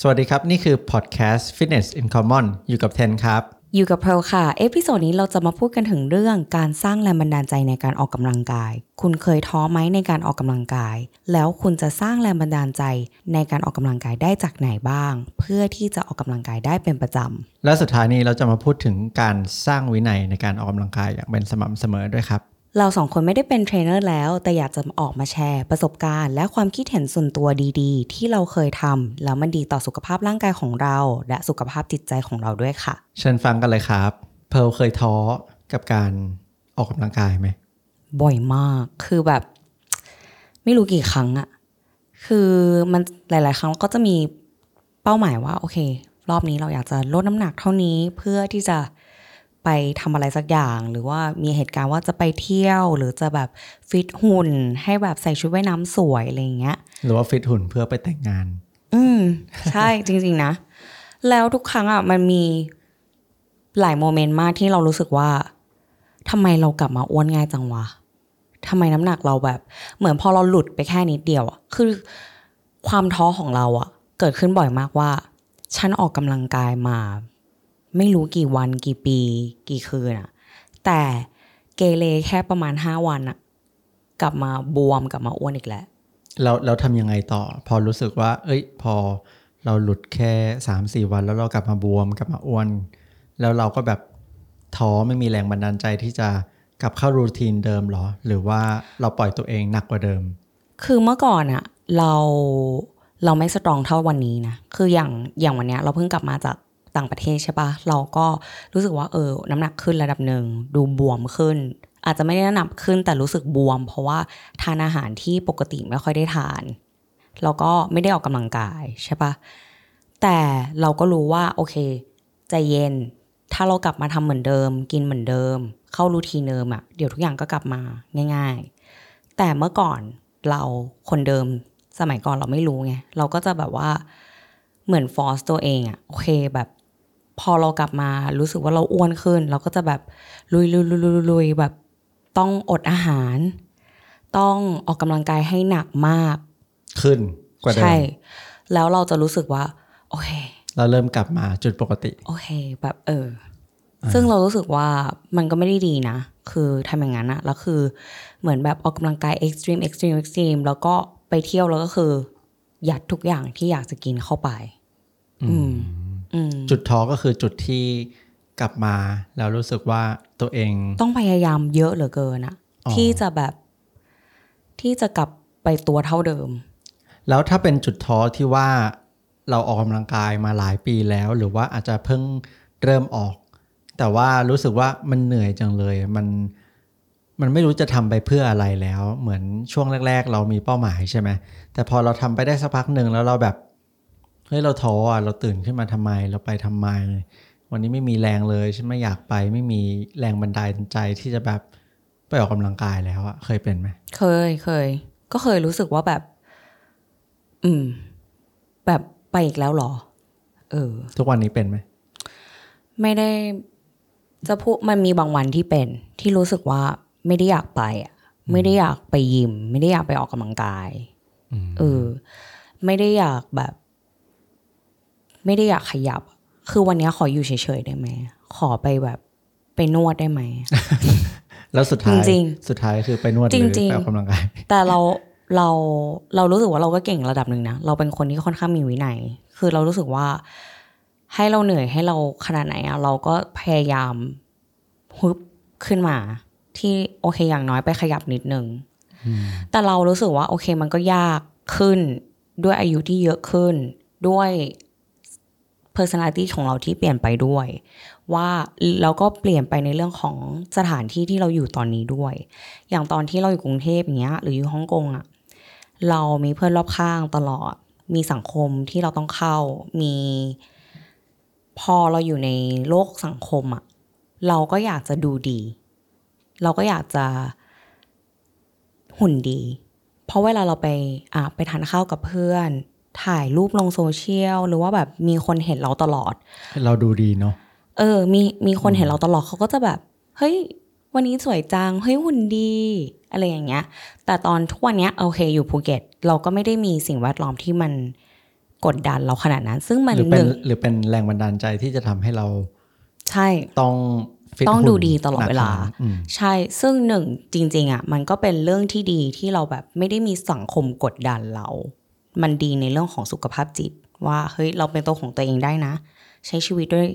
สวัสดีครับนี่คือพอดแคสต์ Fitness in Common อยู่กับเทนครับอยู่กับเพลค่ะเอพิโซดนี้เราจะมาพูดกันถึงเรื่องการสร้างแรงบันดาลใจในการออกกำลังกายคุณเคยท้อไหมในการออกกำลังกายแล้วคุณจะสร้างแรงบันดาลใจในการออกกำลังกายได้จากไหนบ้างเพื่อที่จะออกกำลังกายได้เป็นประจำและสุดท้ายนี้เราจะมาพูดถึงการสร้างวินัยในการออกกำลังกายอย่างเป็นสม่ำเสมอด้วยครับเราสองคนไม่ได้เป็นเทรนเนอร์แล้วแต่อยากจะออกมาแชร์ประสบการณ์และความคิดเห็นส่วนตัวดีๆที่เราเคยทำแล้วมันดีต่อสุขภาพร่างกายของเราและสุขภาพจิตใจของเราด้วยค่ะเชิญฟังกันเลยครับเพลเคยท้อกับการออกกำลังกายไหมบ่อยมากคือแบบไม่รู้กี่ครั้งอะคือมันหลายๆครั้งก็จะมีเป้าหมายว่าโอเครอบนี้เราอยากจะลดน้ำหนักเท่านี้เพื่อที่จะไปทำอะไรสักอย่างหรือว่ามีเหตุการณ์ว่าจะไปเที่ยวหรือจะแบบฟิตหุ่นให้แบบใส่ชุดว่ายน้ำสวยอะไรอย่างเงี้ยหรือว่าฟิตหุ่นเพื่อไปแต่งงานใช่ จริงๆนะแล้วทุกครั้งอ่ะมันมีหลายโมเมนต์มากที่เรารู้สึกว่าทำไมเรากลับมาอ้วนง่ายจังวะทำไมน้ำหนักเราแบบเหมือนพอเราหลุดไปแค่นิดเดียวอ่ะคือความท้อของเราอ่ะเกิดขึ้นบ่อยมากว่าฉันออกกำลังกายมาไม่รู้กี่วันกี่ปีกี่คืนอะแต่เกเรแค่ประมาณ5วันอะกลับมาบวมกลับมาอ้วนอีกแล้วแล้วทำยังไงต่อพอรู้สึกว่าเอ้ยพอเราหลุดแค่ 3-4 วันแล้วเรากลับมาบวมกลับมาอ้วนแล้วเราก็แบบท้อไม่มีแรงบันดาลใจที่จะกลับเข้ารูทีนเดิมหรอหรือว่าเราปล่อยตัวเองหนักกว่าเดิมคือเมื่อก่อนอะเราไม่สตรองเท่าวันนี้นะคืออย่างวันเนี้ยเราเพิ่งกลับมาจากต่างประเทศใช่ปะเราก็รู้สึกว่าน้ำหนักขึ้นระดับหนึ่งดูบวมขึ้นอาจจะไม่ได้น้ำหนักขึ้นแต่รู้สึกบวมเพราะว่าทานอาหารที่ปกติไม่ค่อยได้ทานแล้วก็ไม่ได้ออกกำลังกายใช่ปะแต่เราก็รู้ว่าโอเคใจเย็นถ้าเรากลับมาทำเหมือนเดิมกินเหมือนเดิมเข้ารูทีนเดิมอะเดี๋ยวทุกอย่างก็กลับมาง่ายๆแต่เมื่อก่อนเราคนเดิมสมัยก่อนเราไม่รู้ไงเราก็จะแบบว่าเหมือนฟอร์สตัวเองอะโอเคแบบพอเรากลับมารู้สึกว่าเราอ้วนขึ้นเราก็จะแบบลุยแบบต้องอดอาหารต้องออกกำลังกายให้หนักมากขึ้นกว่าเดิมใช่แล้วเราจะรู้สึกว่าโอเคเราเริ่มกลับมาจุดปกติโอเคแบบซึ่งเรารู้สึกว่ามันก็ไม่ได้ดีนะคือทำอย่างนั้นอะแล้วคือเหมือนแบบออกกำลังกายเอ็กซ์ตรีมแล้วก็ไปเที่ยวแล้วก็คือยัดทุกอย่างที่อยากจะกินเข้าไปจุดท้อก็คือจุดที่กลับมาแล้วรู้สึกว่าตัวเองต้องพยายามเยอะเหลือเกินอะที่จะแบบที่จะกลับไปตัวเท่าเดิมแล้วถ้าเป็นจุดท้อที่ว่าเราออกกำลังกายมาหลายปีแล้วหรือว่าอาจจะเพิ่งเริ่มออกแต่ว่ารู้สึกว่ามันเหนื่อยจังเลยมันไม่รู้จะทำไปเพื่ออะไรแล้วเหมือนช่วงแรกๆเรามีเป้าหมายใช่ไหมแต่พอเราทำไปได้สักพักนึงแล้วเราแบบเฮ้ยเราท้อเราตื่นขึ้นมาทำไมเราไปทำไมวันนี้ไม่มีแรงเลยฉันไม่อยากไปไม่มีแรงบันดาลใจที่จะแบบไปออกกำลังกายแล้วอะเคยเป็นไหมเคยก็เคยรู้สึกว่าแบบแบบไปอีกแล้วหรอทุกวันนี้เป็นไหมไม่ได้จะพูดมันมีบางวันที่เป็นที่รู้สึกว่าไม่ได้อยากไปอะไม่ได้อยากไปยิมไม่ได้อยากไปออกกำลังกายไม่ได้อยากแบบไม่ได้อยากขยับคือวันนี้ขออยู่เฉยๆได้ไหมขอไปแบบไปนวดได้ไหม แล้วสุดท้ายคือไปนวดหรือไปออกกำลังกายแต่เรารู้สึกว่าเราก็เก่งระดับหนึ่งนะเราเป็นคนที่ค่อนข้างมีวินัยคือเรารู้สึกว่าให้เราเหนื่อยให้เราขนาดไหนเราก็พยายามฮึบขึ้นมาที่โอเคอย่างน้อยไปขยับนิดนึงแต่เรารู้สึกว่าโอเคมันก็ยากขึ้นด้วยอายุที่เยอะขึ้นด้วยpersonality ของเราที่เปลี่ยนไปด้วยว่าเราก็เปลี่ยนไปในเรื่องของสถานที่ที่เราอยู่ตอนนี้ด้วยอย่างตอนที่เราอยู่กรุงเทพอย่างเงี้ยหรืออยู่ฮ่องกงอ่ะเรามีเพื่อนรอบข้างตลอดมีสังคมที่เราต้องเข้ามีพอเราอยู่ในโลกสังคมอ่ะเราก็อยากจะดูดีเราก็อยากจะหุ่นดีเพราะเวลาเราไปทานข้าวกับเพื่อนถ่ายรูปลงโซเชียลหรือว่าแบบมีคนเห็นเราตลอดเราดูดีเนาะมีคนเห็นเราตลอดเขาก็จะแบบเฮ้ยวันนี้สวยจังเฮ้ยหุ่นดีอะไรอย่างเงี้ยแต่ตอนทุกวันเนี้ยโอเคอยู่ภูเก็ตเราก็ไม่ได้มีสิ่งแวดล้อมที่มัน กดดันเราขนาดนั้นซึ่งมันหรือเป็นแรงบันดาลใจที่จะทำให้เราใช่ต้องดูดีตลอดเวลาใช่ซึ่งหนึ่งจริงๆอ่ะมันก็เป็นเรื่องที่ดีที่เราแบบไม่ได้มีสังคมกดดันเรามันดีในเรื่องของสุขภาพจิตว่าเฮ้ยเราเป็นตัวของตัวเองได้นะใช้ชีวิตด้วย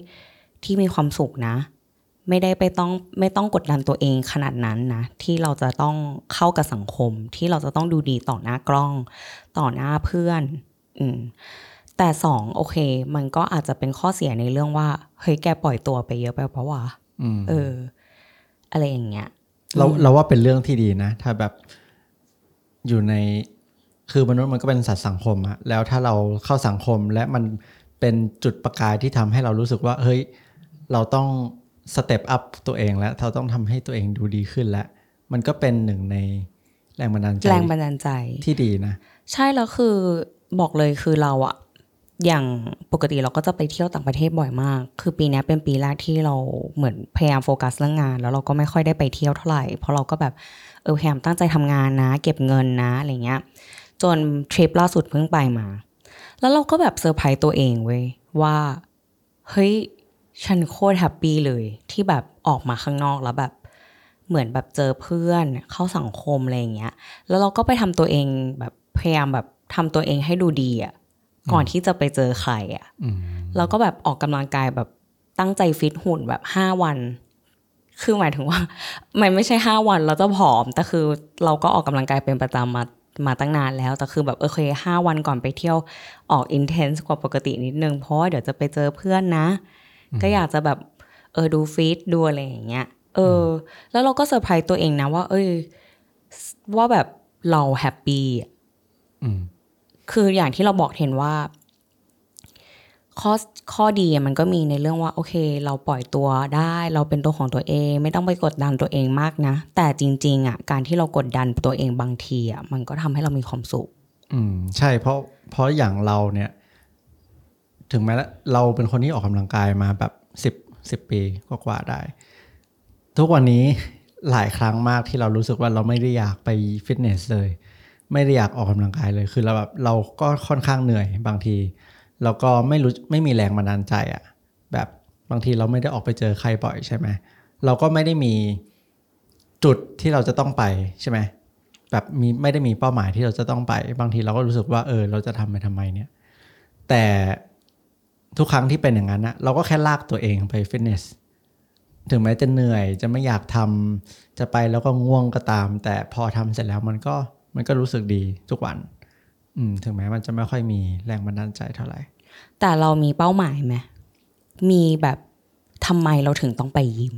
ที่มีความสุขนะไม่ต้องกดดันตัวเองขนาดนั้นนะที่เราจะต้องเข้ากับสังคมที่เราจะต้องดูดีต่อหน้ากล้องต่อหน้าเพื่อนแต่สองโอเคมันก็อาจจะเป็นข้อเสียในเรื่องว่าเฮ้ยแกปล่อยตัวไปเยอะไปเพราะว่าอะไรอย่างเงี้ยเราว่าเป็นเรื่องที่ดีนะถ้าแบบอยู่ในคือมนุษย์มันก็เป็นสัตว์สังคมอะแล้วถ้าเราเข้าสังคมและมันเป็นจุดประกายที่ทำให้เรารู้สึกว่าเฮ้ยเราต้องสเต็ปอัพตัวเองแล้วเราต้องทำให้ตัวเองดูดีขึ้นแล้วมันก็เป็นหนึ่งในแรงบันดาลใจที่ดีนะใช่แล้วคือบอกเลยคือเราอะอย่างปกติเราก็จะไปเที่ยวต่างประเทศบ่อยมากคือปีนี้เป็นปีแรกที่เราเหมือนพยายามโฟกัสเรื่องงานแล้วเราก็ไม่ค่อยได้ไปเที่ยวเท่าไหร่เพราะเราก็แบบพยายามตั้งใจทำงานนะเก็บเงินนะอะไรเงี้ยจนทริปล่าสุดเพิ่งไปมาแล้วเราก็แบบเซอร์ไพรส์ตัวเองเว้ยว่าเฮ้ยฉันโคตรแฮปปี้เลยที่แบบออกมาข้างนอกแล้วแบบเหมือนแบบเจอเพื่อนเข้าสังคมอะไรอย่างเงี้ยแล้วเราก็ไปทำตัวเองแบบพยายามแบบทำตัวเองให้ดูดีอ่ะก่อนที่จะไปเจอใครอ่ะเราก็แบบออกกำลังกายแบบตั้งใจฟิตหุ่นแบบ5วันคือหมายถึงว่ามันไม่ใช่5วันเราจะผอมแต่คือเราก็ออกกำลังกายเป็นประจำมาตั้งนานแล้วแต่คือแบบโอเค5วันก่อนไปเที่ยวออกอินเทนส์กว่าปกตินิดนึงเพราะเดี๋ยวจะไปเจอเพื่อนนะก็อยากจะแบบดูฟิตดูอะไรอย่างเงี้ยแล้วเราก็เซอร์ไพรส์ตัวเองนะว่าว่าแบบเราแฮปปี้คืออย่างที่เราบอกเห็นว่าข้อดีมันก็มีในเรื่องว่าโอเคเราปล่อยตัวได้เราเป็นตัวของตัวเองไม่ต้องไปกดดันตัวเองมากนะแต่จริงๆอ่ะการที่เรากดดันตัวเองบางทีอ่ะมันก็ทำให้เรามีความสุขใช่เพราะอย่างเราเนี่ยถึงแม้เราเป็นคนที่ออกกำลังกายมาแบบสิบปีกว่าๆได้ทุกวันนี้หลายครั้งมากที่เรารู้สึกว่าเราไม่ได้อยากไปฟิตเนสเลยไม่ได้อยากออกกำลังกายเลยคือเราแบบเราก็ค่อนข้างเหนื่อยบางทีแล้วก็ไม่มีแรงบันดาลใจอ่ะแบบบางทีเราไม่ได้ออกไปเจอใครบ่อยใช่ไหมเราก็ไม่ได้มีจุดที่เราจะต้องไปใช่ไหมแบบไม่ได้มีเป้าหมายที่เราจะต้องไปบางทีเราก็รู้สึกว่าเราจะทำไปทำไมเนี่ยแต่ทุกครั้งที่เป็นอย่างนั้นนะเราก็แค่ลากตัวเองไปฟิตเนสถึงแม้จะเหนื่อยจะไม่อยากทำจะไปแล้วก็ง่วงก็ตามแต่พอทำเสร็จแล้วมันก็รู้สึกดีทุกวันถึงแม้มันจะไม่ค่อยมีแรงบันดาลใจเท่าไหร่แต่เรามีเป้าหมายไหมมีแบบทำไมเราถึงต้องไปยิม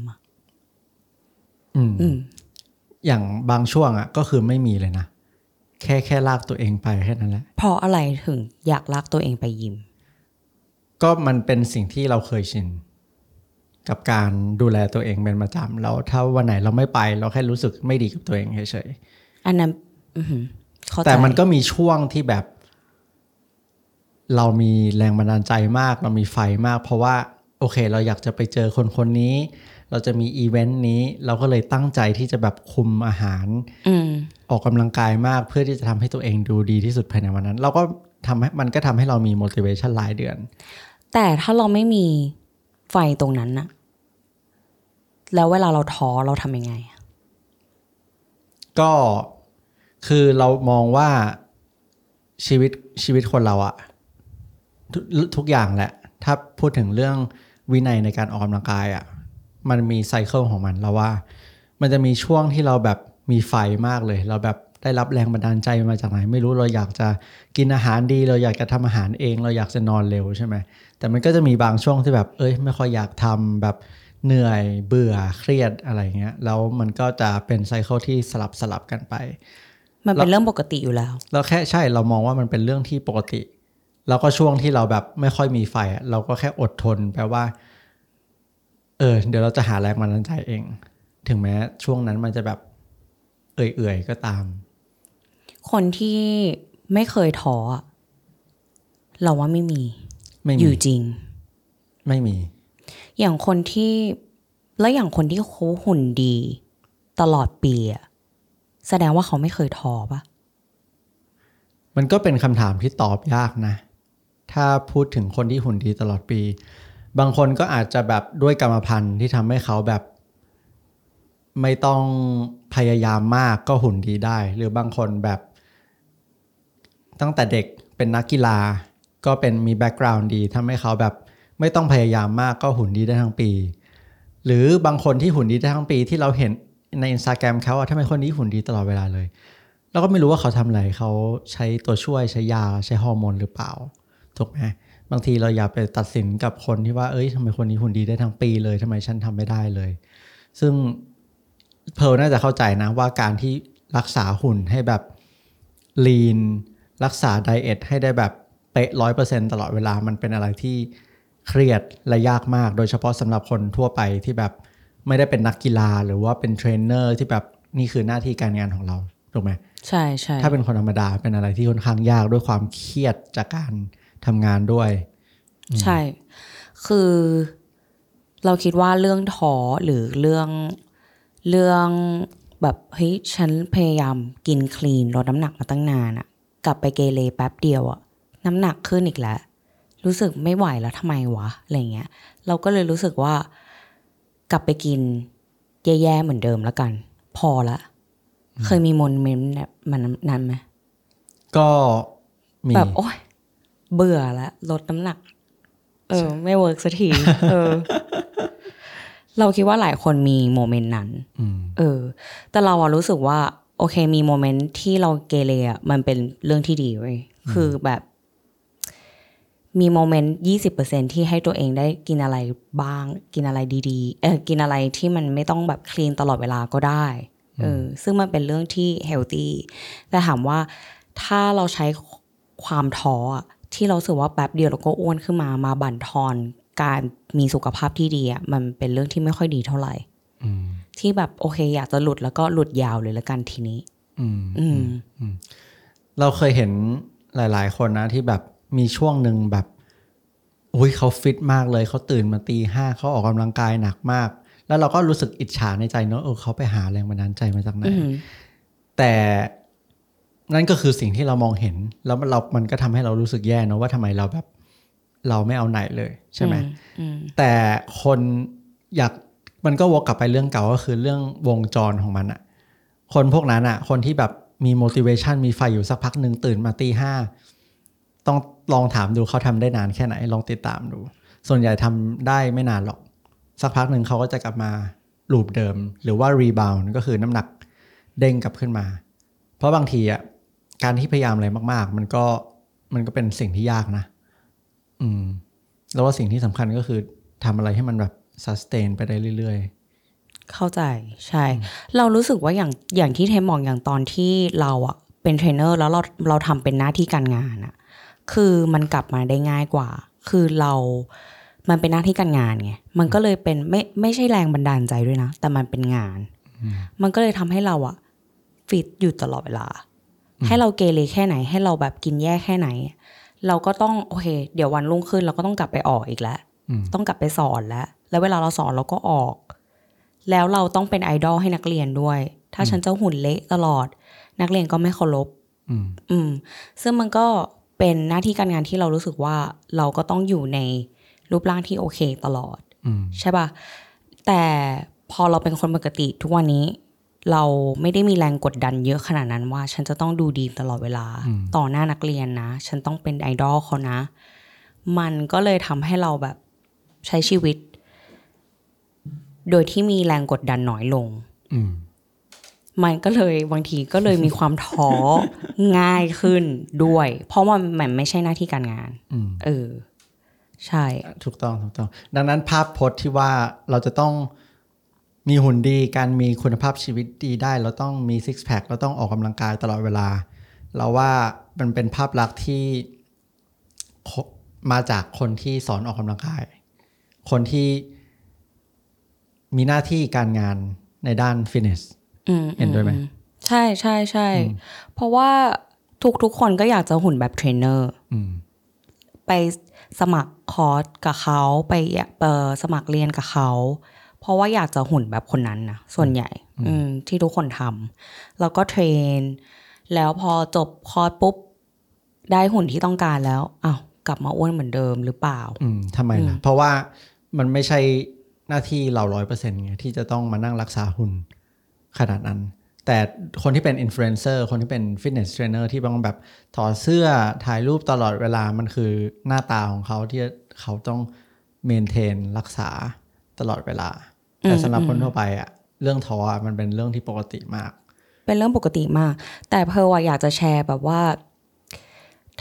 อย่างบางช่วงอ่ะก็คือไม่มีเลยนะแค่ลากตัวเองไปแค่นั้นแหละเพราะอะไรถึงอยากลากตัวเองไปยิมก็มันเป็นสิ่งที่เราเคยชินกับการดูแลตัวเองเป็นประจำแล้วถ้าวันไหนเราไม่ไปเราแค่รู้สึกไม่ดีกับตัวเองเฉยๆอันนั้นแต่มันก็มีช่วงที่แบบเรามีแรงบันดาลใจมากเรามีไฟมากเพราะว่าโอเคเราอยากจะไปเจอคนๆนี้เราจะมีอีเวนต์นี้เราก็เลยตั้งใจที่จะแบบคุมอาหารออกกำลังกายมากเพื่อที่จะทำให้ตัวเองดูดีที่สุดภายในวันนั้นเราก็ทำให้เรามี motivation รายเดือนแต่ถ้าเราไม่มีไฟตรงนั้นนะแล้วเวลาเราท้อเราทำยังไงก็คือเรามองว่าชีวิตคนเราอะ ทุกอย่างแหละถ้าพูดถึงเรื่องวินัยในการออกกำลังกายอะมันมีไซเคิลของมันเราว่ามันจะมีช่วงที่เราแบบมีไฟมากเลยเราแบบได้รับแรงบันดาลใจมาจากไหนไม่รู้เราอยากจะกินอาหารดีเราอยากจะทำอาหารเองเราอยากจะนอนเร็วใช่ไหมแต่มันก็จะมีบางช่วงที่แบบไม่ค่อยอยากทำแบบเหนื่อยเบื่อเครียดอะไรเงี้ยแล้วมันก็จะเป็นไซเคิลที่สลับกันไปมันเป็นเรื่องปกติอยู่แล้วเราแค่ใช่เรามองว่ามันเป็นเรื่องที่ปกติแล้วก็ช่วงที่เราแบบไม่ค่อยมีไฟเราก็แค่อดทนแปลว่าเดี๋ยวเราจะหาแรงบันดาลใจเองถึงแม้ช่วงนั้นมันจะแบบเอื่อยๆก็ตามคนที่ไม่เคยท้อเราว่าไม่มีอยู่จริงไม่มีอย่างคนที่แล้วอย่างคนที่เขาหุ่นดีตลอดปีอะแสดงว่าเขาไม่เคยท้อปะมันก็เป็นคำถามที่ตอบยากนะ ถ้าพูดถึงคนที่หุ่นดีตลอดปีบางคนก็อาจจะแบบด้วยกรรมพันธุ์ที่ทำให้เขาแบบไม่ต้องพยายามมากก็หุ่นดีได้หรือบางคนแบบตั้งแต่เด็กเป็นนักกีฬาก็เป็นมีแบ็คกราวด์ดีทำให้เขาแบบไม่ต้องพยายามมากก็หุ่นดีได้ทั้งปีหรือบางคนที่หุ่นดีได้ทั้งปีที่เราเห็นใน Instagram เขาว่าทำไมคนนี้หุ่นดีตลอดเวลาเลยเราก็ไม่รู้ว่าเขาทำอะไรเขาใช้ตัวช่วยใช้ยาใช้ฮอร์โมนหรือเปล่าถูกไหมบางทีเราอย่าไปตัดสินกับคนที่ว่าเอ้ยทำไมคนนี้หุ่นดีได้ทั้งปีเลยทำไมฉันทำไม่ได้เลยซึ่งเพลน่าจะเข้าใจนะว่าการที่รักษาหุ่นให้แบบลีนรักษาไดเอทให้ได้แบบเป๊ะ 100% ตลอดเวลามันเป็นอะไรที่เครียดและยากมากโดยเฉพาะสำหรับคนทั่วไปที่แบบไม่ได้เป็นนักกีฬาหรือว่าเป็นเทรนเนอร์ที่แบบนี่คือหน้าที่การงานของเราถูกไหมใช่ใช่ถ้าเป็นคนธรรมดาเป็นอะไรที่ค่อนข้างยากด้วยความเครียดจากการทำงานด้วยใช่คือเราคิดว่าเรื่องท้อหรือเรื่องแบบเฮ้ยฉันพยายามกินคลีนลดน้ำหนักมาตั้งนานอะกลับไปเกเรแป๊บเดียวอะน้ำหนักขึ้นอีกแล้วรู้สึกไม่ไหวแล้วทำไมวะอะไรเงี้ยเราก็เลยรู้สึกว่ากลับไปกินแย่ๆเหมือนเดิมแล้วกันพอละเคยมีโมเมนต์นั้นไหมก็มีแบบโอ๊ยเบื่อแล้วลดน้ำหนักไม่เวิร์กสักทีเราคิดว่าหลายคนมีโมเมนต์นั้นแต่เราอะรู้สึกว่าโอเคมีโมเมนต์ที่เราเกเรอะมันเป็นเรื่องที่ดีเว้ยคือแบบมีโมเมนต์ 20% ที่ให้ตัวเองได้กินอะไรบ้างกินอะไรดีๆกินอะไรที่มันไม่ต้องแบบคลีนตลอดเวลาก็ได้ซึ่งมันเป็นเรื่องที่เฮลตี้แต่ถามว่าถ้าเราใช้ความท้อที่เราสึกว่าแป๊บเดียวเราก็อ้วนขึ้นมาบั่นทอนการมีสุขภาพที่ดีอ่ะมันเป็นเรื่องที่ไม่ค่อยดีเท่าไหร่ที่แบบโอเคอยากจะหลุดแล้วก็หลุดยาวเลยละกันทีนี้เราเคยเห็นหลายๆคนนะที่แบบมีช่วงหนึ่งแบบอุ้ยเขาฟิตมากเลยเขาตื่นมาตีห้าเขาออกกำลังกายหนักมากแล้วเราก็รู้สึกอิจฉาในใจเนอะเขาไปหาแรงบันดาลใจมาจากไหนแต่นั่นก็คือสิ่งที่เรามองเห็นแล้วมันก็ทำให้เรารู้สึกแย่เนอะว่าทำไมเราแบบเราไม่เอาไหนเลยใช่ไหมแต่คนอยากมันก็วกกลับไปเรื่องเก่าก็คือเรื่องวงจรของมันอะคนพวกนั้นอะคนที่แบบมี motivation มีไฟอยู่สักพักหนึ่งตื่นมาตีห้าต้องลองถามดูเขาทำได้นานแค่ไหนลองติดตามดูส่วนใหญ่ทำได้ไม่นานหรอกสักพักหนึ่งเขาก็จะกลับมาลูปเดิมหรือว่า rebound ก็คือน้ำหนักเด้งกลับขึ้นมาเพราะบางทีอะการที่พยายามอะไรมากๆมันก็เป็นสิ่งที่ยากนะแล้วว่าสิ่งที่สำคัญก็คือทำอะไรให้มันแบบsustain ไปได้เรื่อยๆเข้าใจใช่เรารู้สึกว่าอย่างที่เทมมองอย่างตอนที่เราอะเป็นเทรนเนอร์แล้วเราทำเป็นหน้าที่การงานอะคือมันกลับมาได้ง่ายกว่าคือเรามันเป็นหน้าที่การงานไงมันก็เลยเป็นไม่ใช่แรงบันดาลใจด้วยนะแต่มันเป็นงานมันก็เลยทำให้เราอะฟิตอยู่ตลอดเวลาให้เราเกเรแค่ไหนให้เราแบบกินแย่แค่ไหนเราก็ต้องโอเคเดี๋ยววันรุ่งขึ้นเราก็ต้องกลับไปออกอีกแล้วต้องกลับไปสอนแล้วเวลาเราสอนเราก็ออกแล้วเราต้องเป็นไอดอลให้นักเรียนด้วยถ้าฉันจะหุ่นเละตลอดนักเรียนก็ไม่เคารพซึ่งมันก็เป็นหน้าที่การงานที่เรารู้สึกว่าเราก็ต้องอยู่ในรูปร่างที่โอเคตลอดใช่ป่ะแต่พอเราเป็นคนปกติทุกวันนี้เราไม่ได้มีแรงกดดันเยอะขนาดนั้นว่าฉันจะต้องดูดีตลอดเวลาต่อหน้านักเรียนนะฉันต้องเป็นไอดอลเขานะมันก็เลยทำให้เราแบบใช้ชีวิตโดยที่มีแรงกดดันน้อยลงมันก็เลยบางทีก็เลยมีความท้อ ง่ายขึ้นด้วยเพราะว่ามันไม่ใช่หน้าที่การงานใช่ถูกต้องดังนั้นภาพพจน์ที่ว่าเราจะต้องมีหุ่นดีการมีคุณภาพชีวิตดีได้เราต้องมีซิกแพคเราต้องออกกำลังกายตลอดเวลาเราว่ามันเป็นภาพลักษณ์ที่มาจากคนที่สอนออกกำลังกายคนที่มีหน้าที่การงานในด้านฟิตเนสเห็นด้วยไหมใช่ใช่ใช่เพราะว่าทุกคนก็อยากจะหุ่นแบบเทรนเนอร์ไปสมัครคอร์สกับเขาไปสมัครเรียนกับเขาเพราะว่าอยากจะหุ่นแบบคนนั้นนะส่วนใหญ่ที่ทุกคนทำแล้วก็เทรนแล้วพอจบคอร์สปุ๊บได้หุ่นที่ต้องการแล้วอ้าว กลับมาอ้วนเหมือนเดิมหรือเปล่าทำไมล่ะเพราะว่ามันไม่ใช่หน้าที่เรา 100% ไงที่จะต้องมานั่งรักษาหุ่นขนาดนั้นแต่คนที่เป็นอินฟลูเอนเซอร์คนที่เป็นฟิตเนสเทรนเนอร์ที่บางแบบถอดเสื้อถ่ายรูปตลอดเวลามันคือหน้าตาของเขาที่เขาต้องเมนเทนรักษาตลอดเวลาแต่สำหรับคนทั่วไปอะเรื่องท้อมันเป็นเรื่องที่ปกติมากเป็นเรื่องปกติมากแต่เพอว่าอยากจะแชร์แบบว่า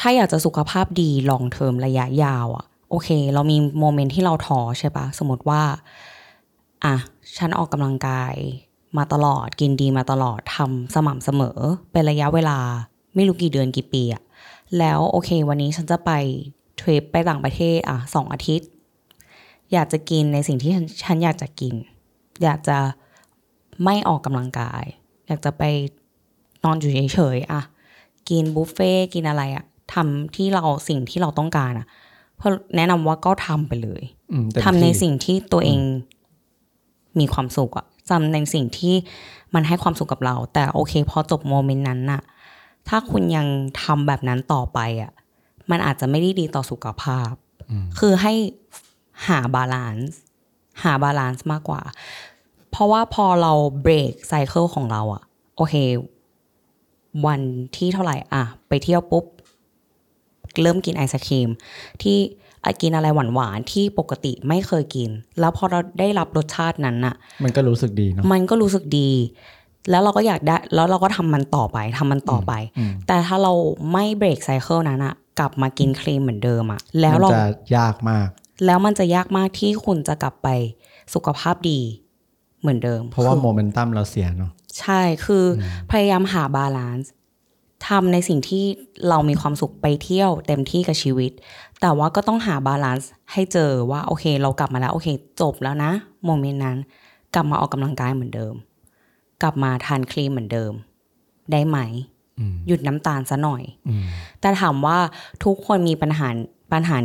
ถ้าอยากจะสุขภาพดีลองเทอมระยะยาวอะโอเคเรามีโมเมนต์ที่เราท้อใช่ปะสมมติว่าอ่ะฉันออกกำลังกายมาตลอดกินดีมาตลอดทำสม่ำเสมอเป็นระยะเวลาไม่รู้กี่เดือนกี่ปีอะแล้วโอเควันนี้ฉันจะไปทริปไปต่างประเทศอ่ะ2 อาทิตย์อยากจะกินในสิ่งที่ฉันอยากจะกินอยากจะไม่ออกกำลังกายอยากจะไปนอนอยู่เฉยๆอ่ะกินบุฟเฟ่กินอะไรอ่ะทำที่เราสิ่งที่เราต้องการอ่ะเพราะแนะนำว่าก็ทำไปเลยทำในสิ่งที่ตัวเองมีความสุขอ่ะทำในสิ่งที่มันให้ความสุขกับเราแต่โอเคพอจบโมเมนต์นั้นน่ะถ้าคุณยังทำแบบนั้นต่อไปอ่ะมันอาจจะไม่ได้ดีต่อสุขภาพคือให้หาบาลานซ์มากกว่าเพราะว่าพอเราเบรกไซเคิลของเราอ่ะโอเควันที่เท่าไหร่อ่ะไปเที่ยวปุ๊บเริ่มกินไอศครีมที่กินอะไรหวานๆที่ปกติไม่เคยกินแล้วพอเราได้รับรสชาตินั้นน่ะมันก็รู้สึกดีเนาะมันก็รู้สึกดีแล้วเราก็อยากได้แล้วเราก็ทำมันต่อไปแต่ถ้าเราไม่เบรกไซเคิลนั้นอ่ะกลับมากินครีมเหมือนเดิมอ่ะแล้วมันจะยากมากแล้วมันจะยากมากที่คุณจะกลับไปสุขภาพดีเหมือนเดิมเพราะว่าโมเมนตัมเราเสียเนาะใช่คือพยายามหาบาลานซ์ทำในสิ่งที่เรามีความสุขไปเที่ยวเต็มที่กับชีวิตแต่ว่าก็ต้องหาบาลานซ์ให้เจอว่าโอเคเรากลับมาแล้วโอเคจบแล้วนะโมเมนต์นั้นกลับมาออกกำลังกายเหมือนเดิมกลับมาทานครีมเหมือนเดิมได้ไหมหยุดน้ำตาลซะหน่อยแต่ถามว่าทุกคนมีปัญหา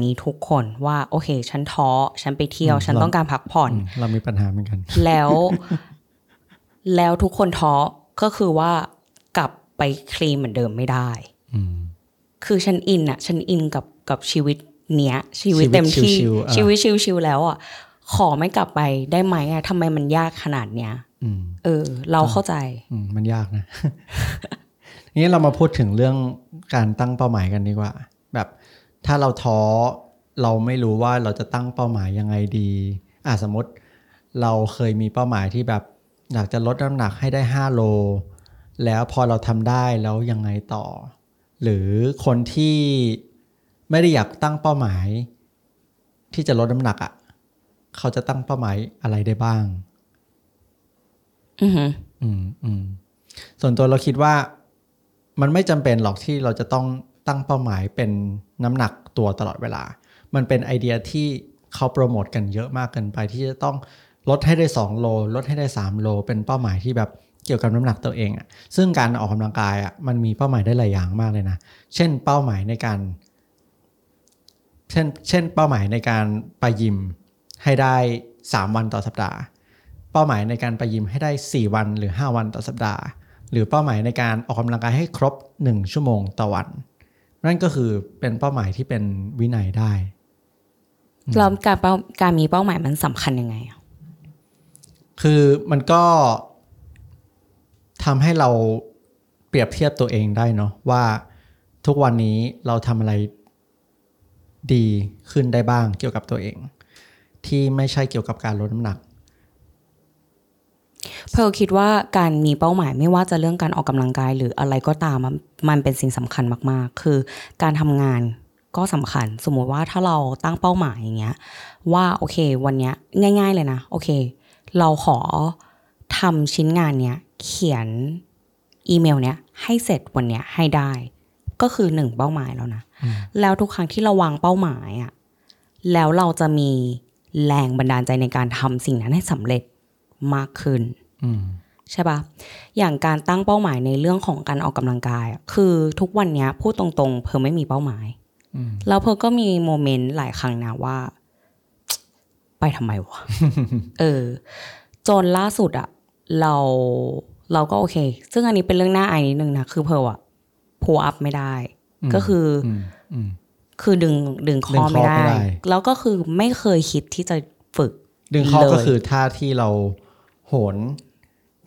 นี้ทุกคนว่าโอเคฉันท้อฉันไปเที่ยวฉันต้องการพักผ่อนเรามีปัญหาเหมือนกันแล้วทุกคนท้อก็คือว่ากลับไปคลีนเหมือนเดิมไม่ได้คือฉันอินกับชีวิตเนี้ยชีวิตเต็มที่ชีวิตชิวๆแล้วอ่ะขอไม่กลับไปได้ไหมอ่ะทำไมมันยากขนาดเนี้ยเราเข้าใจมันยากนะนี่เรามาพูดถึงเรื่องการตั้งเป้าหมายกันดีกว่าแบบถ้าเราท้อเราไม่รู้ว่าเราจะตั้งเป้าหมายยังไงดีสมมติเราเคยมีเป้าหมายที่แบบอยากจะลดน้ำหนักให้ได้5โลแล้วพอเราทำได้แล้วยังไงต่อหรือคนที่ไม่ได้อยากตั้งเป้าหมายที่จะลดน้ำหนักอ่ะเขาจะตั้งเป้าหมายอะไรได้บ้างส่วนตัวเราคิดว่ามันไม่จำเป็นหรอกที่เราจะต้องตั้งเป้าหมายเป็นน้ำหนักตัวตลอดเวลามันเป็นไอเดียที่เขาโปรโมทกันเยอะมากเกินไปที่จะต้องลดให้ได้2โลลดให้ได้3โลเป็นเป้าหมายที่แบบเกี่ยวกับน้ำหนักตัวเองอ่ะซึ่งการออกกำลังกายอ่ะมันมีเป้าหมายได้หลายอย่างมากเลยนะเช่นเป้าหมายในการเช่นเป้าหมายในการไปยิมให้ได้3วันต่อสัปดาห์เป้าหมายในการไปยิมให้ได้4วันหรือ5วันต่อสัปดาห์หรือเป้าหมายในการออกกำลังกายให้ครบ1ชั่วโมงต่อวันนั่นก็คือเป็นเป้าหมายที่เป็นวินัยได้แล้วการมีเป้าหมายมันสำคัญยังไงคือมันก็ทำให้เราเปรียบเทียบตัวเองได้เนาะว่าทุกวันนี้เราทำอะไรดีขึ้นได้บ้างเกี่ยวกับตัวเองที่ไม่ใช่เกี่ยวกับการลดน้ำหนักเพลคิดว่าการมีเป้าหมายไม่ว่าจะเรื่องการออกกำลังกายหรืออะไรก็ตามมันเป็นสิ่งสำคัญมากๆคือการทำงานก็สำคัญสมมติว่าถ้าเราตั้งเป้าหมายอย่างเงี้ยว่าโอเควันเนี้ยง่ายๆเลยนะโอเคเราขอทำชิ้นงานเนี้ยเขียนอีเมลเนี้ยให้เสร็จวันเนี้ยให้ได้ก็คือ1เป้าหมายแล้วนะแล้วทุกครั้งที่เราวางเป้าหมายอ่ะแล้วเราจะมีแรงบันดาลใจในการทำสิ่งนั้นให้สำเร็จมากขึ้นใช่ป่ะอย่างการตั้งเป้าหมายในเรื่องของการออกกำลังกายคือทุกวันเนี้ยพูดตรงๆเพอไม่มีเป้าหมายแล้วเพอก็มีโมเมนต์หลายครั้งนะว่าไปทำไมวะ จนล่าสุดอะเราก็โอเคซึ่งอันนี้เป็นเรื่องน่าอายนิดนึงนะคือเพออะโพอัพไม่ได้ก็คือ คือดึงคอไม่ได้แล้วก็คือไม่เคยคิดที่จะฝึกดึงคอก็คือท่าที่เราโหน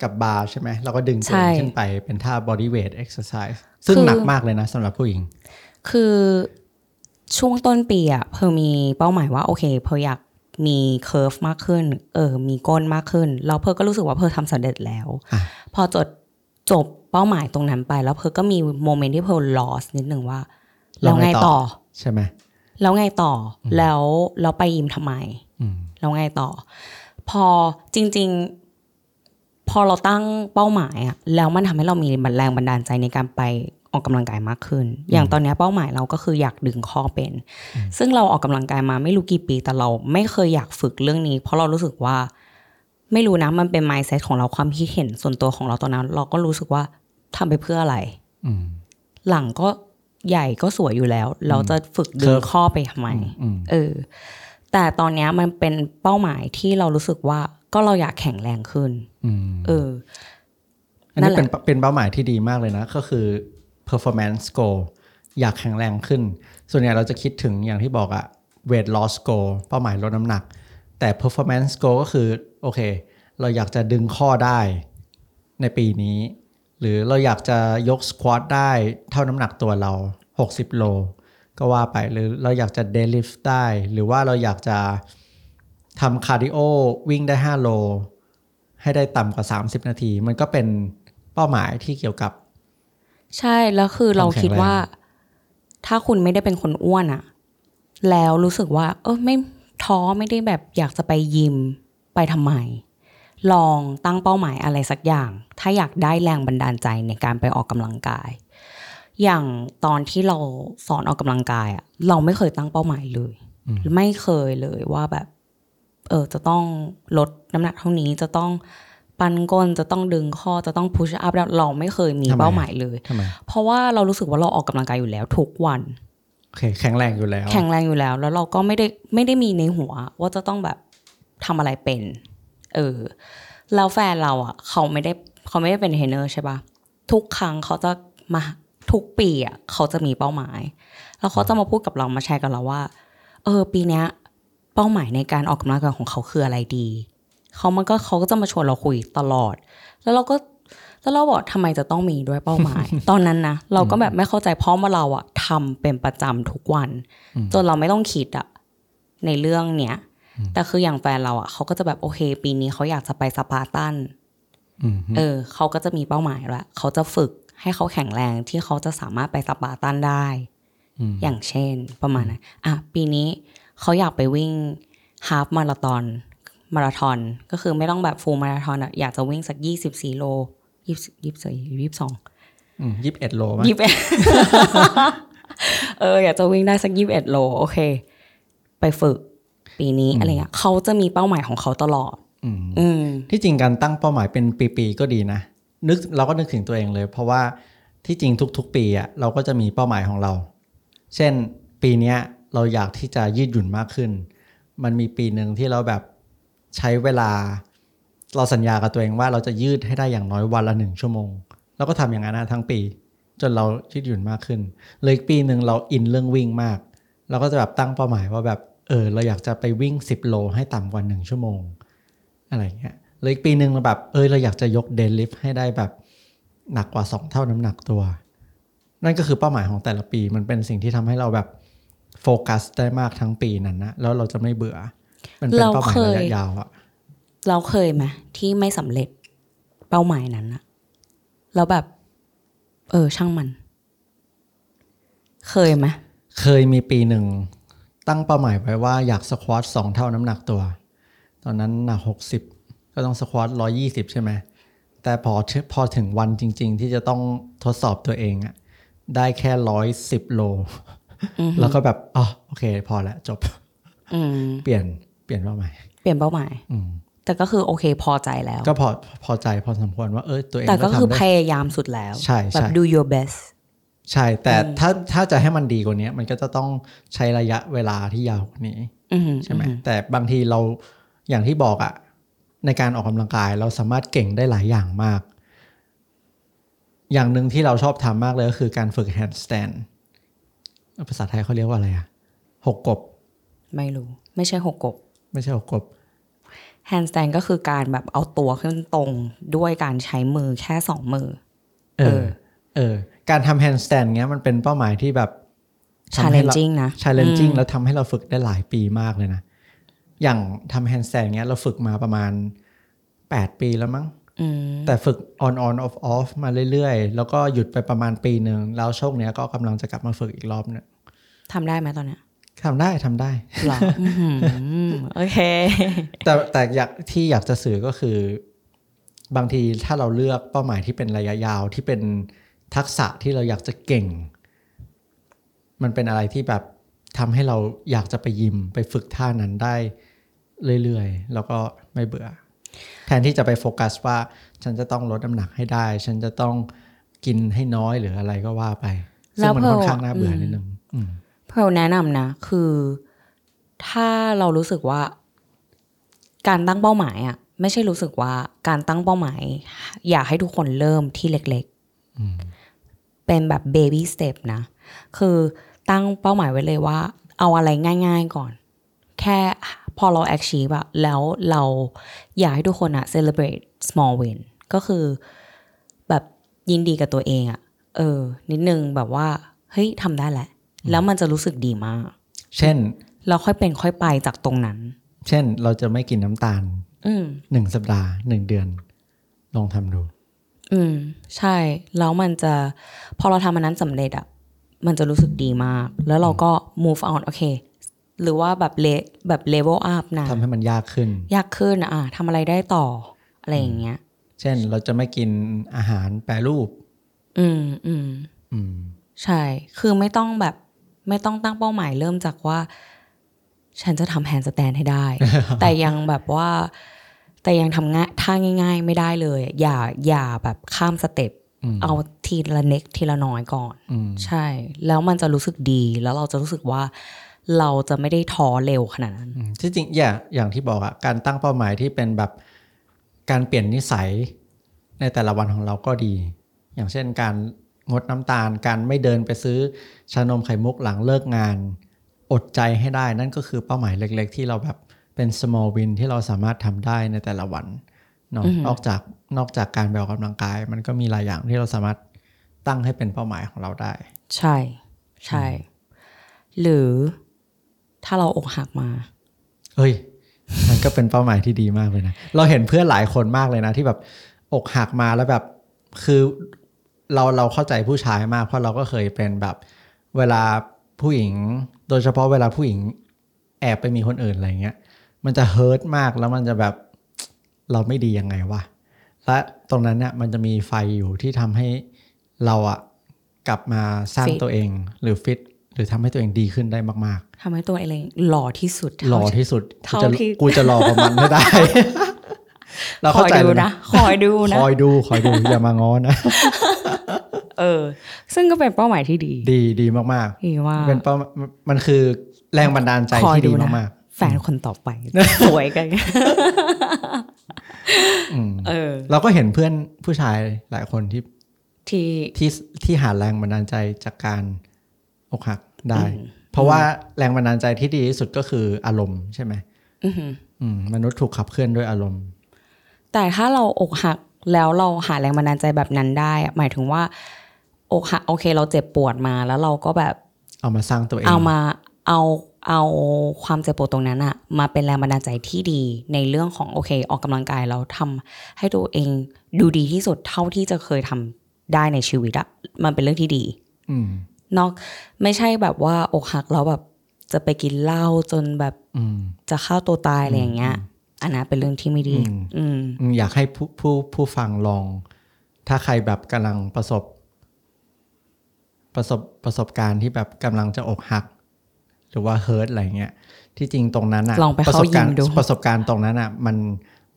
กับบาร์ใช่ไหมเราก็ดึงตัวเองขึ้นไปเป็นท่า body weight exercise ซึ่งหนักมากเลยนะสำหรับผู้หญิงคือช่วงต้นปีอะเพอมีเป้าหมายว่าโอเคเพออยากมีเคิร์ฟมากขึ้นมีก้นมากขึ้นแล้วเพอก็รู้สึกว่าเพอทำสำเร็จแล้วพอจบเป้าหมายตรงนั้นไปแล้วเพอก็มีโมเมนต์ที่เพอ loss นิดนึงว่าแล้วไงต่อใช่ไหมแล้วไงต่อแล้วเราไปยิมทำไมแล้วไงต่อพอจริงๆพอเราตั้งเป้าหมายอะแล้วมันทำให้เรามีแรงบันดาลใจในการไปออกกำลังกายมากขึ้นอย่างตอนนี้เป้าหมายเราก็คืออยากดึงคอเป็นซึ่งเราออกกำลังกายมาไม่รู้กี่ปีแต่เราไม่เคยอยากฝึกเรื่องนี้เพราะเรารู้สึกว่าไม่รู้นะมันเป็น mindset ของเราความคิดเห็นส่วนตัวของเราตอนนั้นเราก็รู้สึกว่าทำไปเพื่ออะไรหลังก็ใหญ่ก็สวยอยู่แล้วเราจะฝึกดึงข้อไปทำไมแต่ตอนนี้มันเป็นเป้าหมายที่เรารู้สึกว่าก็เราอยากแข็งแรงขึ้นอันนี้เป็นเป้าหมายที่ดีมากเลยนะก็คือ performance goal อยากแข็งแรงขึ้นส่วนใหญ่เราจะคิดถึงอย่างที่บอกอะ weight loss goal เป้าหมายลดน้ำหนักแต่ performance goal ก็คือโอเคเราอยากจะดึงข้อได้ในปีนี้หรือเราอยากจะยกสควอตได้เท่าน้ำหนักตัวเรา60โลก็ว่าไปหรือเราอยากจะเดดลิฟต์ได้หรือว่าเราอยากจะทำคาร์ดิโอวิ่งได้5โลให้ได้ต่ำกว่า30นาทีมันก็เป็นเป้าหมายที่เกี่ยวกับใช่แล้วคือเราคิดว่าถ้าคุณไม่ได้เป็นคนอ้วนอะแล้วรู้สึกว่าไม่ท้อไม่ได้แบบอยากจะไปยิมไปทำไมลองตั้งเป้าหมายอะไรสักอย่างถ้าอยากได้แรงบันดาลใจในการไปออกกำลังกายอย่างตอนที่เราสอนออกกำลังกายอะเราไม่เคยตั้งเป้าหมายเลยไม่เคยเลยว่าแบบจะต้องลดน้ำหนักเท่านี้จะต้องปั้นก้นจะต้องดึงข้อจะต้องพุชอัพเราไม่เคยมีเป้าหมายเลยเพราะว่าเรารู้สึกว่าเราออกกำลังกายอยู่แล้วทุกวันแข็งแรงอยู่แล้วแล้วเราก็ไม่ได้มีในหัวว่าจะต้องแบบทำอะไรเป็นแล้วแฟนเราอ่ะเขาไม่ได้เป็นเทรนเนอร์ใช่ป่ะทุกครั้งเขาจะมาทุกปีอ่ะเขาจะมีเป้าหมายแล้วเขาจะมาพูดกับเรามาแชร์กับเราว่าปีนี้เป้าหมายในการออกกำลังกายของเขาคืออะไรดีเขาก็จะมาชวนเราคุยตลอดแล้วเราบอกทำไมจะต้องมีด้วยเป้าหมาย ตอนนั้นนะเราก็แบบไม่เข้าใจเพราะว่าเราอ่ะทำเป็นประจำทุกวันจนเราไม่ต้องคิดอ่ะในเรื่องเนี้ยแต่คืออย่างแฟนเราอ่ะเขาก็จะแบบโอเคปีนี้เขาอยากจะไปสปาร์ตันเขาก็จะมีเป้าหมายแล้วเขาจะฝึกให้เขาแข็งแรงที่เขาจะสามารถไปสปาร์ตันได้อย่างเช่นประมาณนั้นปีนี้เขาอยากไปวิ่งฮาล์ฟมาราธอนก็คือไม่ต้องแบบฟูลมาราธอนอยากจะวิ่งสัก24โล21โลมั้ยอยากจะวิ่งได้สัก21โลโอเคไปฝึกปีนี้อะไรเงี้ยเขาจะมีเป้าหมายของเขาตลอดที่จริงการตั้งเป้าหมายเป็นปีๆก็ดีนะเราก็นึกถึงตัวเองเลยเพราะว่าที่จริงทุกๆปีอ่ะเราก็จะมีเป้าหมายของเราเช่นปีนี้เราอยากที่จะยืดหยุ่นมากขึ้นมันมีปีนึงที่เราแบบใช้เวลาเราสัญญากับตัวเองว่าเราจะยืดให้ได้อย่างน้อยวันละ1ชั่วโมงแล้วก็ทำอย่างนั้นทั้งปีจนเรายืดหยุ่นมากขึ้นเลยอีกปีนึงเราอินเรื่องวิ่งมากเราก็จะแบบตั้งเป้าหมายว่าแบบเราอยากจะไปวิ่ง10โลให้ต่ำกว่า1ชั่วโมงอะไรเงี้ยเลยอีกปีนึงเราแบบเราอยากจะยกเดดลิฟต์ให้ได้แบบหนักกว่า2เท่าน้ำหนักตัวนั่นก็คือเป้าหมายของแต่ละปีมันเป็นสิ่งที่ทำให้เราแบบโฟกัสได้มากทั้งปีนั้นนะแล้วเราจะไม่เบื่อมันเป็นเป้าหมายระยะยาวอะเราเคยไหมที่ไม่สำเร็จเป้าหมายนั้นนะเราแบบช่างมันเคยไหมเคยมีปีนึงตั้งเป้าหมายไว้ว่าอยากสควอต2เท่าน้ำหนักตัวตอนนั้นหนัก60ก็ต้องสควอต120ใช่ไหมแต่พอถึงวันจริงๆที่จะต้องทดสอบตัวเองอะได้แค่110โลแล้วก็แบบโอเคพอแล้วจบเปลี่ยนเป้าหมายแต่ก็คือโอเคพอใจแล้วก็พอใจพอสมควรว่าตัวเองแต่ก็คือพยายามสุดแล้วแบบ do your bestใช่แต่ถ้าจะให้มันดีกว่านี้มันก็จะต้องใช้ระยะเวลาที่ยาวกว่านี้ใช่ไหมแต่บางทีเราอย่างที่บอกอ่ะในการออกกำลังกายเราสามารถเก่งได้หลายอย่างมากอย่างหนึ่งที่เราชอบทำมากเลยก็คือการฝึกแฮนด์สแตนด์ ภาษาไทยเขาเรียกว่าอะไรอ่ะหกกบไม่รู้ไม่ใช่หกกบไม่ใช่หกกบแฮนด์สแตนด์ก็คือการแบบเอาตัวขึ้นตรงด้วยการใช้มือแค่สองมือการทำแฮนด์สแตนด์เงี้ยมันเป็นเป้าหมายที่แบบ challenging นะ challenging แล้วทำให้เราฝึกได้หลายปีมากเลยนะอย่างทำแฮนด์สแตนด์เงี้ยเราฝึกมาประมาณ8ปีแล้วมั้งแต่ฝึก on off off มาเรื่อยๆแล้วก็หยุดไปประมาณปีนึงแล้วช่วงเนี้ยก็กำลังจะกลับมาฝึกอีกรอบนึงทำได้ไหมตอนเนี้ยทำได้หรอ โอเคแต่อยากที่อยากจะสื่อก็คือบางทีถ้าเราเลือกเป้าหมายที่เป็นระยะยาวที่เป็นทักษะที่เราอยากจะเก่งมันเป็นอะไรที่แบบทำให้เราอยากจะไปยิมไปฝึกท่านั้นได้เรื่อยๆแล้วก็ไม่เบื่อแทนที่จะไปโฟกัสว่าฉันจะต้องลดน้ำหนักให้ได้ฉันจะต้องกินให้น้อยหรืออะไรก็ว่าไปซึ่งมันค่อนข้างน่าเบื่อนิดนึงเพราะแนะนำนะคือถ้าเรารู้สึกว่าการตั้งเป้าหมายอ่ะไม่ใช่รู้สึกว่าการตั้งเป้าหมายอยากให้ทุกคนเริ่มที่เล็กๆเป็นแบบ baby step นะคือตั้งเป้าหมายไว้เลยว่าเอาอะไรง่ายๆก่อนแค่พอเรา achieve อะแล้วเราอยากให้ทุกคนอะ celebrate small win ก็คือแบบยินดีกับตัวเองอะนิดนึงแบบว่าเฮ้ยทำได้แหละแล้วมันจะรู้สึกดีมากเช่นเราค่อยเป็นค่อยไปจากตรงนั้นเช่นเราจะไม่กินน้ำตาล1สัปดาห์1เดือนลองทำดูใช่แล้วมันจะพอเราทำอันนั้นสำเร็จอะมันจะรู้สึกดีมากแล้วเราก็ move on โอเคหรือว่าแบบlevel up นะทำให้มันยากขึ้นทำอะไรได้ต่ออะไรอย่างเงี้ยเช่นเราจะไม่กินอาหารแปรรูปใช่คือไม่ต้องแบบไม่ต้องตั้งเป้าหมายเริ่มจากว่าฉันจะทำแฮนด์สแตนด์ให้ได้ แต่ยังทำง่ายท่าง่ายๆไม่ได้เลยอย่าแบบข้ามสเต็ปเอาทีละเน็กทีละน้อยก่อนใช่แล้วมันจะรู้สึกดีแล้วเราจะรู้สึกว่าเราจะไม่ได้ท้อเร็วขนาดนั้นจริงๆอย่างที่บอกอะการตั้งเป้าหมายที่เป็นแบบการเปลี่ยนนิสัยในแต่ละวันของเราก็ดีอย่างเช่นการงดน้ำตาลการไม่เดินไปซื้อชานมไข่มุกหลังเลิกงานอดใจให้ได้นั่นก็คือเป้าหมายเล็กๆที่เราแบบเป็น small win ที่เราสามารถทำได้ในแต่ละวันเนาะนอกจากการไปออกกำลังกายมันก็มีหลายอย่างที่เราสามารถตั้งให้เป็นเป้าหมายของเราได้ใช่หรือถ้าเราอกหักมาเฮ้ยมันก็เป็นเป้าหมายที่ดีมากเลยนะเราเห็นเพื่อนหลายคนมากเลยนะที่แบบอกหักมาแล้วแบบคือเราเข้าใจผู้ชายมากเพราะเราก็เคยเป็นแบบเวลาผู้หญิงโดยเฉพาะเวลาผู้หญิงแอบไปมีคนอื่นอะไรเงี้ยมันจะเฮิร์ตมากแล้วมันจะแบบเราไม่ดียังไงวะและตรงนั้นเนี่ยมันจะมีไฟอยู่ที่ทำให้เราอะกลับมาสร้างตัวเองหรือฟิตหรือทำให้ตัวเองดีขึ้นได้มากๆทำให้ตัวเองหล่อที่สุดกูจะหล่อกับมันไม่ได้เราเข้าใจเลยนะคอยดูอย่ามาง้อนะซึ่งก็เป็นเป้าหมายที่ดีมากๆดีมากเป็นเป้ามันคือแรงบันดาลใจที่ดีมากๆแฟนคนต่อไปสวยกันเราก็เห็นเพื่อนผู้ชายหลายคนที่หาแรงบันดาลใจจากการอกหักได้เพราะว่าแรงบันดาลใจที่ดีที่สุดก็คืออารมณ์ใช่ไหมมนุษย์ถูกขับเคลื่อนด้วยอารมณ์แต่ถ้าเราอกหักแล้วเราหาแรงบันดาลใจแบบนั้นได้หมายถึงว่าอกหักโอเคเราเจ็บปวดมาแล้วเราก็แบบเอามาสร้างตัวเองเอาความเจ็บปวดตรงนั้นอะมาเป็นแรงบันดาลใจที่ดีในเรื่องของโอเคออกกำลังกายแล้วทำให้ตัวเองดูดีที่สุดเท่าที่จะเคยทำได้ในชีวิตอะมันเป็นเรื่องที่ดีนอกไม่ใช่แบบว่าอกหักแล้วแบบจะไปกินเหล้าจนแบบจะฆ่าตัวตายอะไรอย่างเงี้ยอันนั้นเป็นเรื่องที่ไม่ดีอยากให้ผู้ฟังลองถ้าใครแบบกำลังประสบการณ์ที่แบบกำลังจะอกหักหรือว่าเฮิร์ตอะไรเงี้ยที่จริงตรงนั้นอ่ะประสบการณ์ตรงนั้นอ่ะ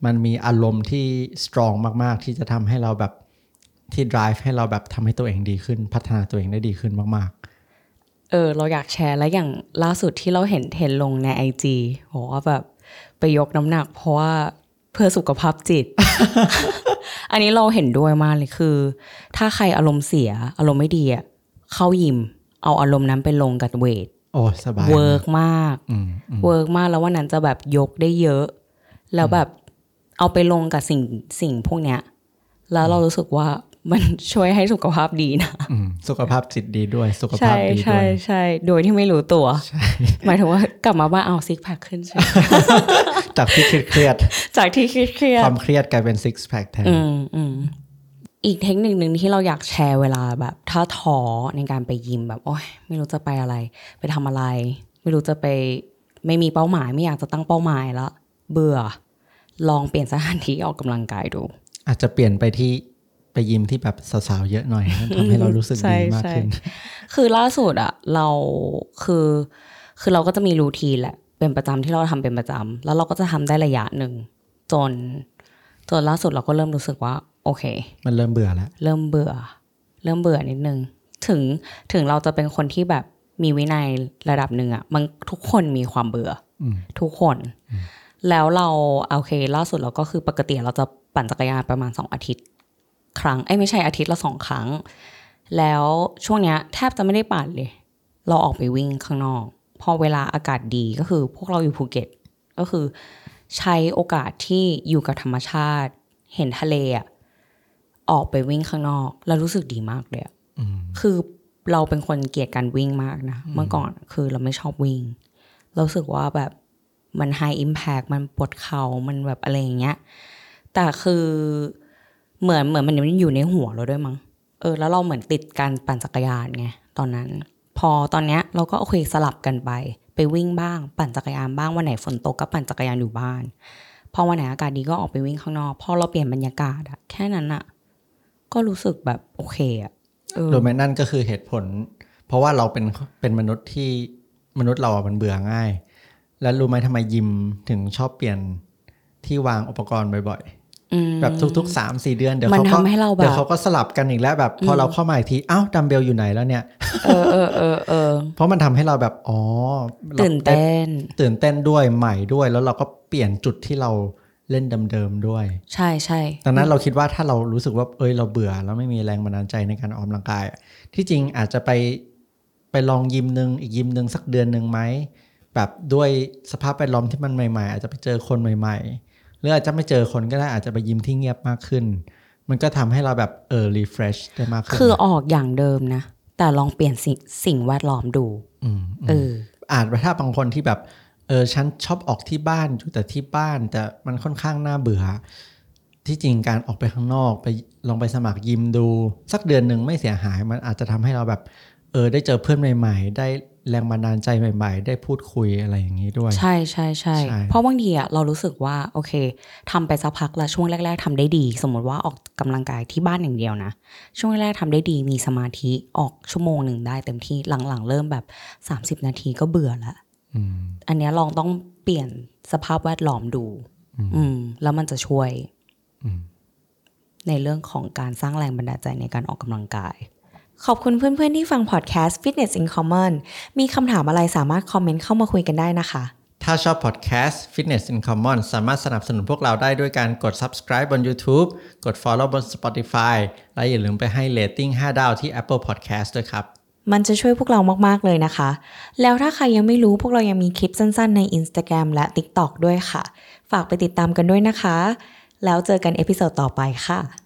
มันมีอารมณ์ที่สตรองมากๆที่จะทำให้เราแบบที่ drive ให้เราแบบทำให้ตัวเองดีขึ้นพัฒนาตัวเองได้ดีขึ้นมากๆเราอยากแชร์และอย่างล่าสุดที่เราเห็นเทรนลงใน IG โหแบบไปยกน้ำหนักเพราะว่าเพื่อสุขภาพจิต อันนี้เราเห็นด้วยมากเลยคือถ้าใครอารมณ์เสียอารมณ์ไม่ดีอ่ะเข้ายิม เอาอารมณ์นั้นไปลงกับเวทโอ้สบายเวิร์กมากแล้ววันนั้นจะแบบยกได้เยอะแล้วแบบเอาไปลงกับสิ่งพวกเนี้ยแล้วเรารู้สึกว่ามันช่วยให้สุขภาพดีนะสุขภาพจิตดีด้วยสุขภาพดีด้วยใช่โดยที่ไม่รู้ตัวหมายถึงว่ากลับมาบ้านเอาซิกแพคขึ้นใช่ จากที่เครียดความเครียดกลายเป็นซิกแพคแทนอีกเทคนิคนึงที่เราอยากแชร์เวลาแบบถ้าท้อในการไปยิมแบบโอ๊ยไม่รู้จะไปอะไรไปทำอะไรไม่รู้จะไปไม่มีเป้าหมายไม่อยากจะตั้งเป้าหมายแล้วเบื่อลองเปลี่ยนสถานที่ออกกำลังกายดูอาจจะเปลี่ยนไปที่ไปยิมที่แบบสาวๆเยอะหน่อยทำให้เรารู้สึกดีมากขึ้นคือล่าสุดอะเราคือเราก็จะมีรูทีนแหละเป็นประจำที่เราทำเป็นประจำแล้วเราก็จะทำได้ระยะหนึ่งจนล่าสุดเราก็เริ่มรู้สึกว่าโอเคมันเริ่มเบื่อแล้วเริ่มเบื่อนิดนึงถึงเราจะเป็นคนที่แบบมีวินัยระดับหนึ่งอะมันทุกคนมีความเบื่อทุกคนแล้วเราโอเคล่าสุดเราก็คือปกติเราจะปั่นจักรยานประมาณ2อาทิตย์ครั้งไม่ใช่อาทิตย์ละ2ครั้งแล้วช่วงเนี้ยแทบจะไม่ได้ปั่นเลยเราออกไปวิ่งข้างนอกพอเวลาอากาศดีก็คือพวกเราอยู่ภูเก็ตก็คือใช้โอกาสที่อยู่กับธรรมชาติเห็นทะเลอ่ะออกไปวิ่งข้างนอกแล้วรู้สึกดีมากเลยคือเราเป็นคนเกลียดการวิ่งมากนะเมื่อก่อนคือเราไม่ชอบวิ่งเรารู้สึกว่าแบบมัน high impact มันปวดเข่ามันแบบอะไรอย่างเงี้ยแต่คือเหมือนมันอยู่ในหัวเราด้วยมั้งแล้วเราเหมือนติดการปั่นจักรยานไงตอนนั้นพอตอนเนี้ยเราก็โอเคสลับกันไปวิ่งบ้างปั่นจักรยานบ้างวันไหนฝนตกก็ปั่นจักรยานอยู่บ้านพอวันไหนอากาศดีก็ออกไปวิ่งข้างนอกพอเราเปลี่ยนบรรยากาศอะแค่นั้นอะก็รู้สึกแบบโอเคอะโดยแม้นั่นก็คือเหตุผลเพราะว่าเราเป็นมนุษย์ที่มนุษย์เราอะมันเบื่อง่ายและรู้ไหมทำไมยิมถึงชอบเปลี่ยนที่วางอุปกรณ์บ่อยๆแบบทุกๆ 3-4 เดือนเดี๋ยวเขาก็สลับกันอีกแล้วแบบพอเราเข้ามาอีกทีอ้าวดัมเบลอยู่ไหนแล้วเนี่ยเพราะมันทำให้เราแบบอ๋อตื่นเต้นด้วยใหม่ด้วยแล้วเราก็เปลี่ยนจุดที่เราเล่นเดิมๆด้วยใช่ๆดังนั้นเราคิดว่าถ้าเรารู้สึกว่าเราเบื่อแล้วไม่มีแรงบันดาลใจในการออกกำลังกายที่จริงอาจจะไปลองยิมนึงอีกยิมนึงสักเดือนนึงไหมแบบด้วยสภาพแวดล้อมที่มันใหม่ๆอาจจะไปเจอคนใหม่ๆหรืออาจจะไม่เจอคนก็ได้อาจจะไปยิมที่เงียบมากขึ้นมันก็ทำให้เราแบบรีเฟรชได้มากขึ้นคือออกอย่างเดิมนะแต่ลองเปลี่ยนสิ่งแวดล้อมดูอาจถ้าบางคนที่แบบฉันชอบออกที่บ้านอยู่แต่ที่บ้านแต่มันค่อนข้างน่าเบื่อที่จริงการออกไปข้างนอกไปลองไปสมัครยิมดูสักเดือนนึงไม่เสียหายมันอาจจะทำให้เราแบบได้เจอเพื่อนใหม่ๆได้แรงบันดาลใจใหม่ๆได้พูดคุยอะไรอย่างนี้ด้วยใช่ๆๆเพราะบางทีอ่ะเรารู้สึกว่าโอเคทำไปสักพักละช่วงแรกๆทำได้ดีสมมติว่าออกกำลังกายที่บ้านอย่างเดียวนะช่วงแรกๆทำได้ดีมีสมาธิออกชั่วโมงหนึ่งได้เต็มที่หลังๆเริ่มแบบ30นาทีก็เบื่อละอันนี้ลองต้องเปลี่ยนสภาพแวดล้อมดูแล้วมันจะช่วยในเรื่องของการสร้างแรงบันดาลใจในการออกกำลังกายขอบคุณเพื่อนๆที่ฟังพอดแคสต์ Fitness in Common มีคำถามอะไรสามารถคอมเมนต์เข้ามาคุยกันได้นะคะถ้าชอบพอดแคสต์ Fitness in Common สามารถสนับสนุนพวกเราได้ด้วยการกด Subscribe บน YouTube กด Follow บน Spotify และอย่าลืมไปให้เรตติ้ง5ดาวที่ Apple Podcast ด้วยครับมันจะช่วยพวกเรามากๆเลยนะคะแล้วถ้าใครยังไม่รู้พวกเรายังมีคลิปสั้นๆใน Instagram และ TikTok ด้วยค่ะฝากไปติดตามกันด้วยนะคะแล้วเจอกันเอพิโซดต่อไปค่ะ